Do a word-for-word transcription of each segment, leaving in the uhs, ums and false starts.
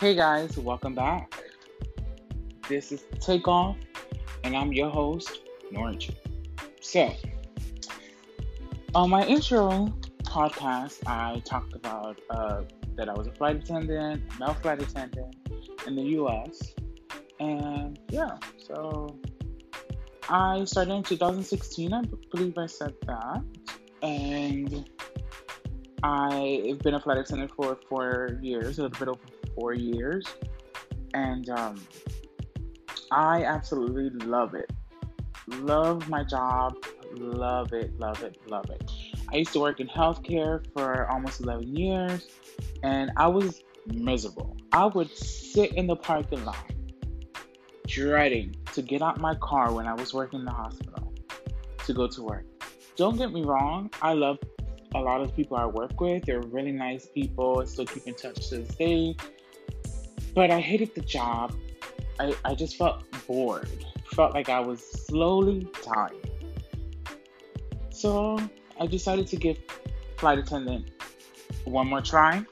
Hey guys, welcome back. This is Takeoff, and I'm your host, Nora G. So, on my intro podcast, I talked about uh, that I was a flight attendant, male flight attendant in the U S, and yeah, so I started in two thousand sixteen, I believe I said that, and I've been a flight attendant for four years, a little bit over four years, and um, I absolutely love it. Love my job. Love it, love it, love it. I used to work in healthcare for almost eleven years, and I was miserable. I would sit in the parking lot, dreading to get out my car when I was working in the hospital to go to work. Don't get me wrong, I love a lot of people I work with. They're really nice people. I still keep in touch to this day. But I hated the job. I, I just felt bored. Felt like I was slowly dying. So I decided to give flight attendant one more try.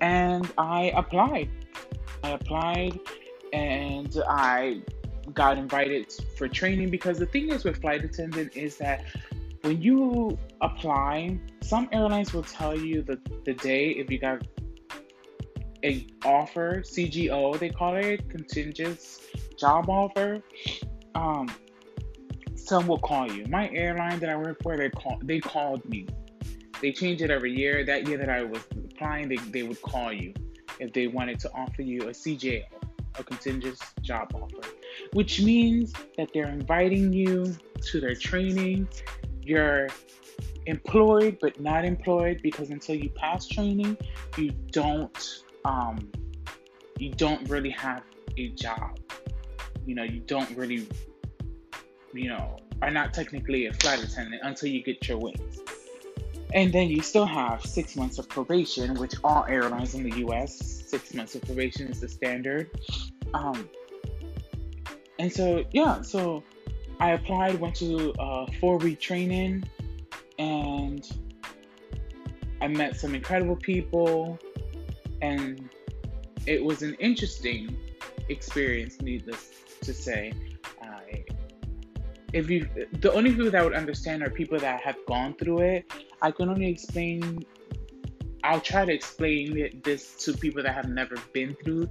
And I applied. I applied and I got invited for training, because the thing is with flight attendant is that when you apply, some airlines will tell you the, the day if you got an offer, C J O they call it, contingent job offer. Um, some will call you. My airline that I work for, they call, they called me. They change it every year. That year that I was applying, they, they would call you if they wanted to offer you a C J O, a contingent job offer, which means that they're inviting you to their training. You're employed but not employed, because until you pass training, you don't um, you don't really have a job. You know, you don't really, you know, are not technically a flight attendant until you get your wings. And then you still have six months of probation, which all airlines in the U S, six months of probation is the standard. Um, and so, yeah, so I applied, went to a four-week training, and I met some incredible people, and it was an interesting experience, needless to say. I, if you, the only people that would understand are people that have gone through it. I can only explain, I'll try to explain this to people that have never been through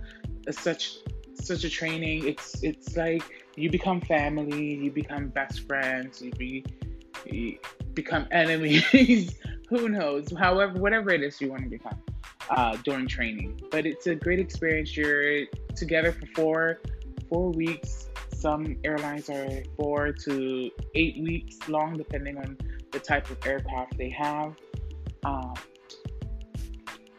such such a training. It's it's like you become family, you become best friends, you, be, you become enemies. Who knows? However, whatever it is you want to become uh, during training. But it's a great experience. You're together for four four weeks. Some airlines are four to eight weeks long, depending on the type of aircraft they have, um,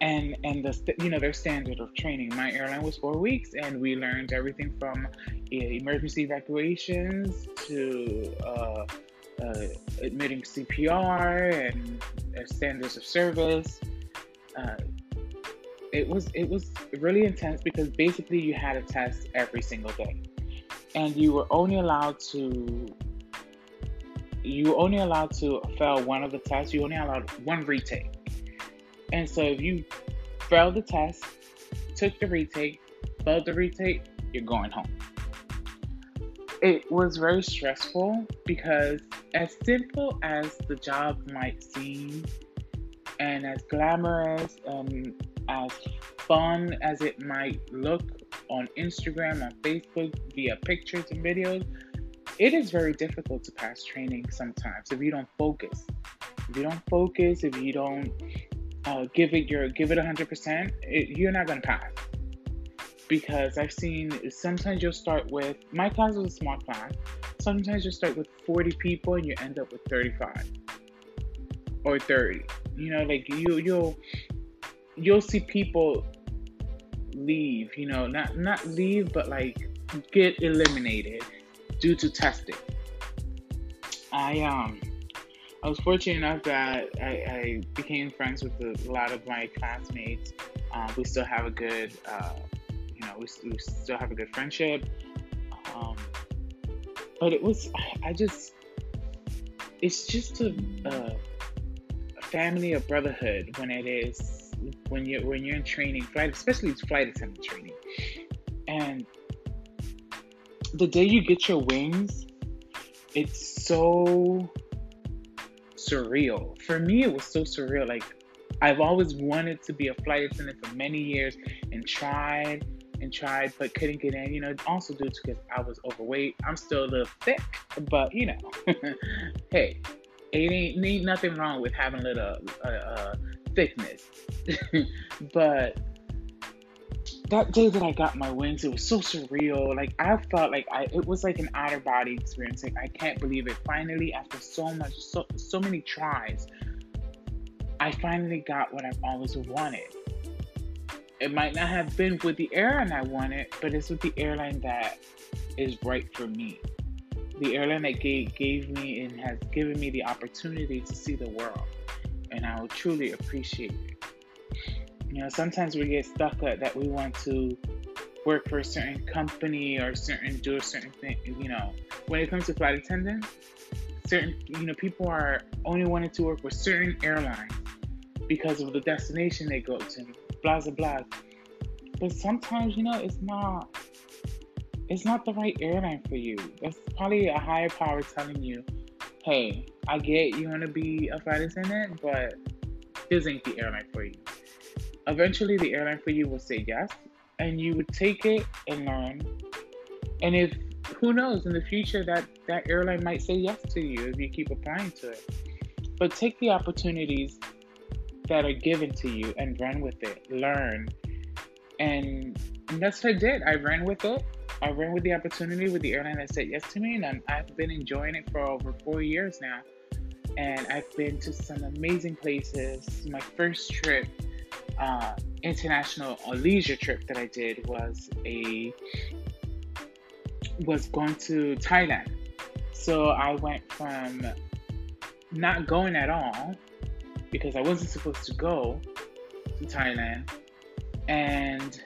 and and the you know their standard of training. My airline was four weeks, and we learned everything from emergency evacuations to uh, uh, admitting C P R and standards of service. Uh, it was it was really intense, because basically you had a test every single day, and you were only allowed to. You were only allowed to fail one of the tests. You only allowed one retake. And so if you failed the test, took the retake, failed the retake, you're going home. It was very stressful, because as simple as the job might seem, and as glamorous and as fun as it might look on Instagram, on Facebook, via pictures and videos, it is very difficult to pass training sometimes if you don't focus. If you don't focus, if you don't uh, give it your give it one hundred percent, it, you're not going to pass. Because I've seen sometimes you'll start with, my class was a small class, sometimes you'll start with forty people and you end up with thirty-five or thirty. You know, like you you'll you'll see people leave, you know, not not leave, but like get eliminated due to testing. I um, I was fortunate enough that I, I became friends with a lot of my classmates. Uh, we still have a good, uh, you know, we, we still have a good friendship. Um, but it was, I just, it's just a, a family, a brotherhood when it is when you're when you're in training, flight, especially it's flight attendant training, and the day you get your wings, it's so surreal. For me, it was so surreal. Like, I've always wanted to be a flight attendant for many years, and tried and tried, but couldn't get in. You know, also due to because I was overweight. I'm still a little thick, but you know, hey, it ain't, ain't nothing wrong with having a little uh, uh, thickness. But that day that I got my wings, it was so surreal. Like, I felt like I, it was like an out-of-body experience. Like, I can't believe it. Finally, after so much, so, so many tries, I finally got what I've always wanted. It might not have been with the airline I wanted, but it's with the airline that is right for me. The airline that gave, gave me and has given me the opportunity to see the world. And I will truly appreciate it. You know, sometimes we get stuck at that we want to work for a certain company or certain do a certain thing. You know, when it comes to flight attendants, certain, you know, people are only wanting to work with certain airlines because of the destination they go to, blah, blah, blah. But sometimes, you know, it's not, it's not the right airline for you. That's probably a higher power telling you, hey, I get you want to be a flight attendant, but this ain't the airline for you. Eventually, the airline for you will say yes, and you would take it and learn. And if, who knows, in the future, that, that airline might say yes to you if you keep applying to it. But take the opportunities that are given to you and run with it, learn. And that's what I did. I ran with it. I ran with the opportunity with the airline that said yes to me, and I'm, I've been enjoying it for over four years now. And I've been to some amazing places. My first trip, uh, international or leisure trip that I did was a was going to Thailand. So I went from not going at all because I wasn't supposed to go to Thailand, and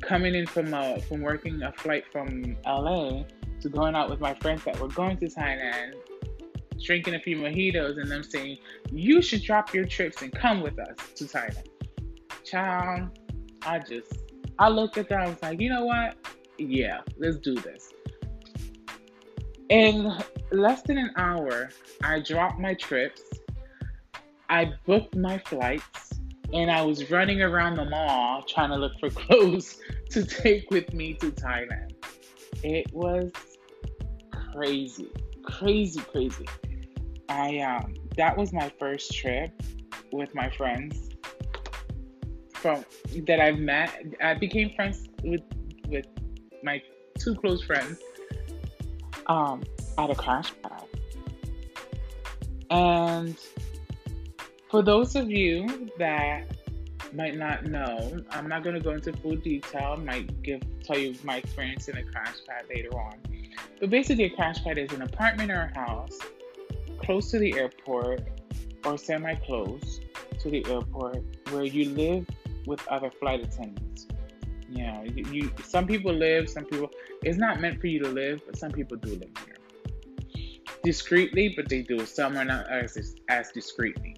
coming in from a, from working a flight from L A to going out with my friends that were going to Thailand, drinking a few mojitos, and them saying, you should drop your trips and come with us to Thailand. Child, I just, I looked at that, I was like, you know what? Yeah, let's do this. In less than an hour, I dropped my trips, I booked my flights, and I was running around the mall trying to look for clothes to take with me to Thailand. It was crazy, crazy, crazy. I um, that was my first trip with my friends from that I've met. I became friends with with my two close friends um, at a crash pad. And for those of you that might not know, I'm not going to go into full detail. I might give, tell you my experience in a crash pad later on. But basically, a crash pad is an apartment or a house close to the airport or semi-close to the airport where you live with other flight attendants. You know, you, you, some people live, some people... It's not meant for you to live, but some people do live here. Discreetly, but they do. Some are not as, as discreetly.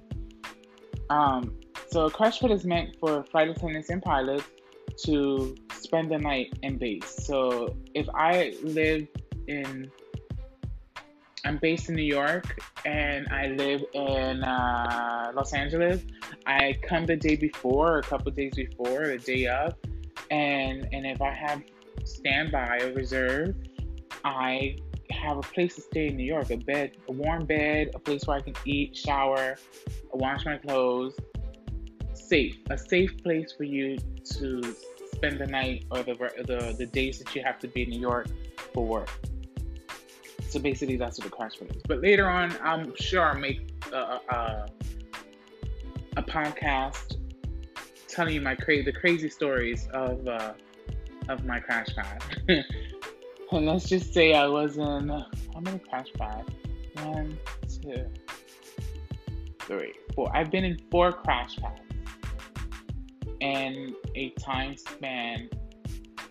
Um, so a crash pad is meant for flight attendants and pilots to spend the night in base. So if I live in, I'm based in New York and I live in uh, Los Angeles, I come the day before, or a couple of days before, or a day of, and and if I have standby or reserve, I have a place to stay in New York, a bed, a warm bed, a place where I can eat, shower, wash my clothes, safe, a safe place for you to spend the night or the, the the days that you have to be in New York for work. So basically that's what the crash pad is. But later on, I'm sure I'll make a, a, a podcast telling you my cra- the crazy stories of uh, of my crash pad. And let's just say I was in, how many crash pads? One, two, three, four. I've been in four crash pads in a time span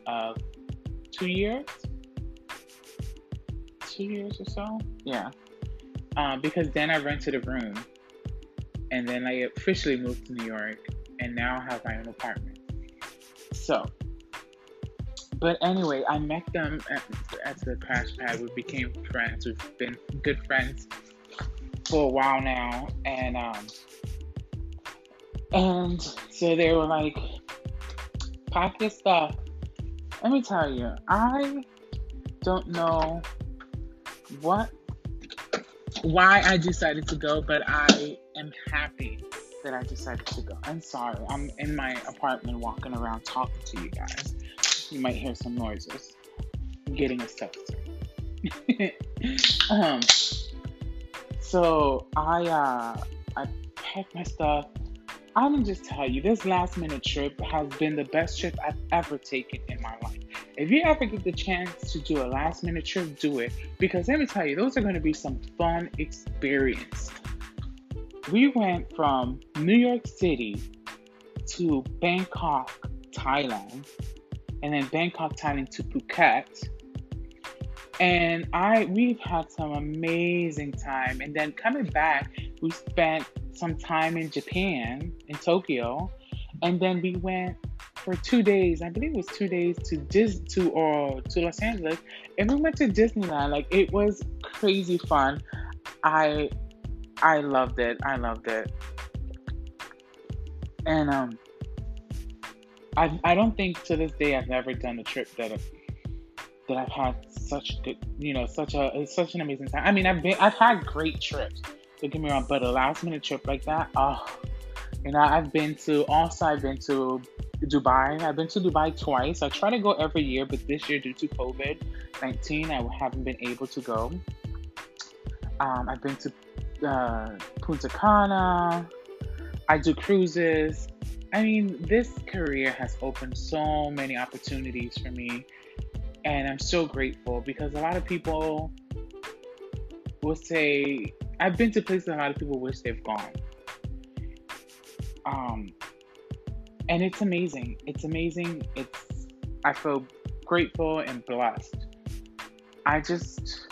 of two years, two years or so. Yeah, um, because then I rented a room, And then I officially moved to New York and now have my own apartment. So, but anyway, I met them at, at the crash pad. We became friends. We've been good friends for a while now. And, um, and so they were like, pack your stuff. Let me tell you, I don't know what, why I decided to go, but I am happy that I decided to go. I'm sorry. I'm in my apartment walking around talking to you guys. You might hear some noises. I'm getting a substance. um, so I, uh, I packed my stuff. I'm gonna just tell you, this last minute trip has been the best trip I've ever taken in my life. If you ever get the chance to do a last minute trip, do it. Because let me tell you, those are going to be some fun experience. We went from New York City to Bangkok, Thailand. And then Bangkok, Thailand to Phuket. And I we've had some amazing time. And then coming back, we spent some time in Japan, in Tokyo. And then we went for two days, I believe it was two days to Dis to or to Los Angeles, and we went to Disneyland. Like, it was crazy fun. I I loved it. I loved it. And um, I I don't think to this day I've ever done a trip that I've, that I've had such good, you know, such a such an amazing time. I mean, I've been I've had great trips. Don't get me wrong, but a last minute trip like that, oh, you know, I've been to also I've been to. Dubai. I've been to Dubai twice. I try to go every year, but this year due to covid nineteen, I haven't been able to go. Um, I've been to uh, Punta Cana. I do cruises. I mean, this career has opened so many opportunities for me, and I'm so grateful because a lot of people will say, I've been to places a lot of people wish they've gone. Um, And it's amazing. It's amazing. It's, I feel grateful and blessed. I just,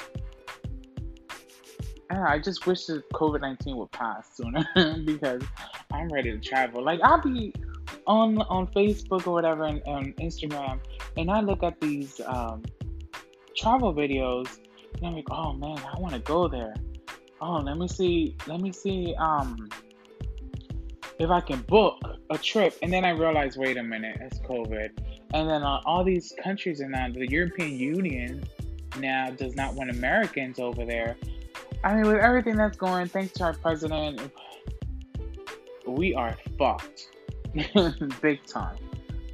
I, don't know, I just wish that covid nineteen would pass sooner because I'm ready to travel. Like, I'll be on, on Facebook or whatever and on Instagram, and I look at these um, travel videos and I'm like, oh man, I want to go there. Oh, let me see. Let me see. Um, if I can book a trip, and then I realized, wait a minute, it's COVID. And then uh, all these countries are now, the European Union now does not want Americans over there. I mean, with everything that's going, thanks to our president, we are fucked. Big time.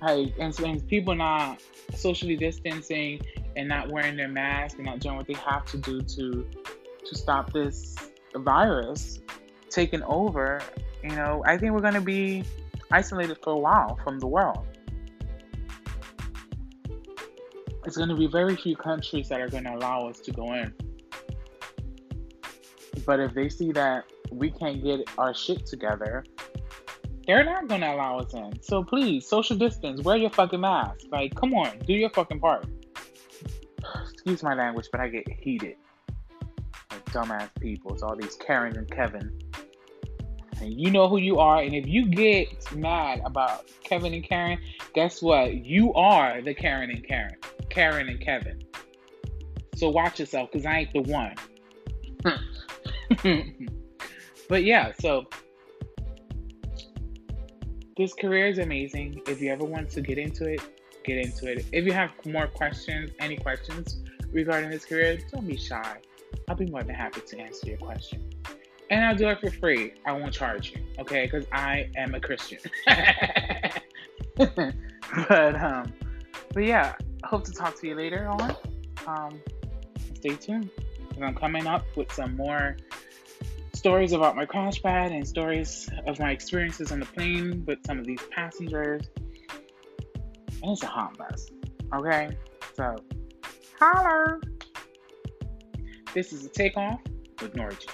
Like, and so people not socially distancing and not wearing their masks and not doing what they have to do to, to stop this virus taking over. You know, I think we're going to be isolated for a while from the world. It's going to be very few countries that are going to allow us to go in. But if they see that we can't get our shit together, they're not going to allow us in. So please, social distance, wear your fucking mask. Like, come on, do your fucking part. Excuse my language, but I get heated. Like, dumbass people. It's all these Karens and Kevin. And you know who you are, and if you get mad about Kevin and Karen, guess what? You are the Karen and Karen. Karen and Kevin. So watch yourself, because I ain't the one. But yeah, so this career is amazing. If you ever want to get into it, get into it. If you have more questions, any questions regarding this career, don't be shy. I'll be more than happy to answer your question. And I'll do it for free. I won't charge you, okay? Because I am a Christian. but um, but yeah, hope to talk to you later on. Um, stay tuned, because I'm coming up with some more stories about my crash pad and stories of my experiences on the plane with some of these passengers. And it's a hot mess, okay? So, holler. This is a Takeoff with Nora G.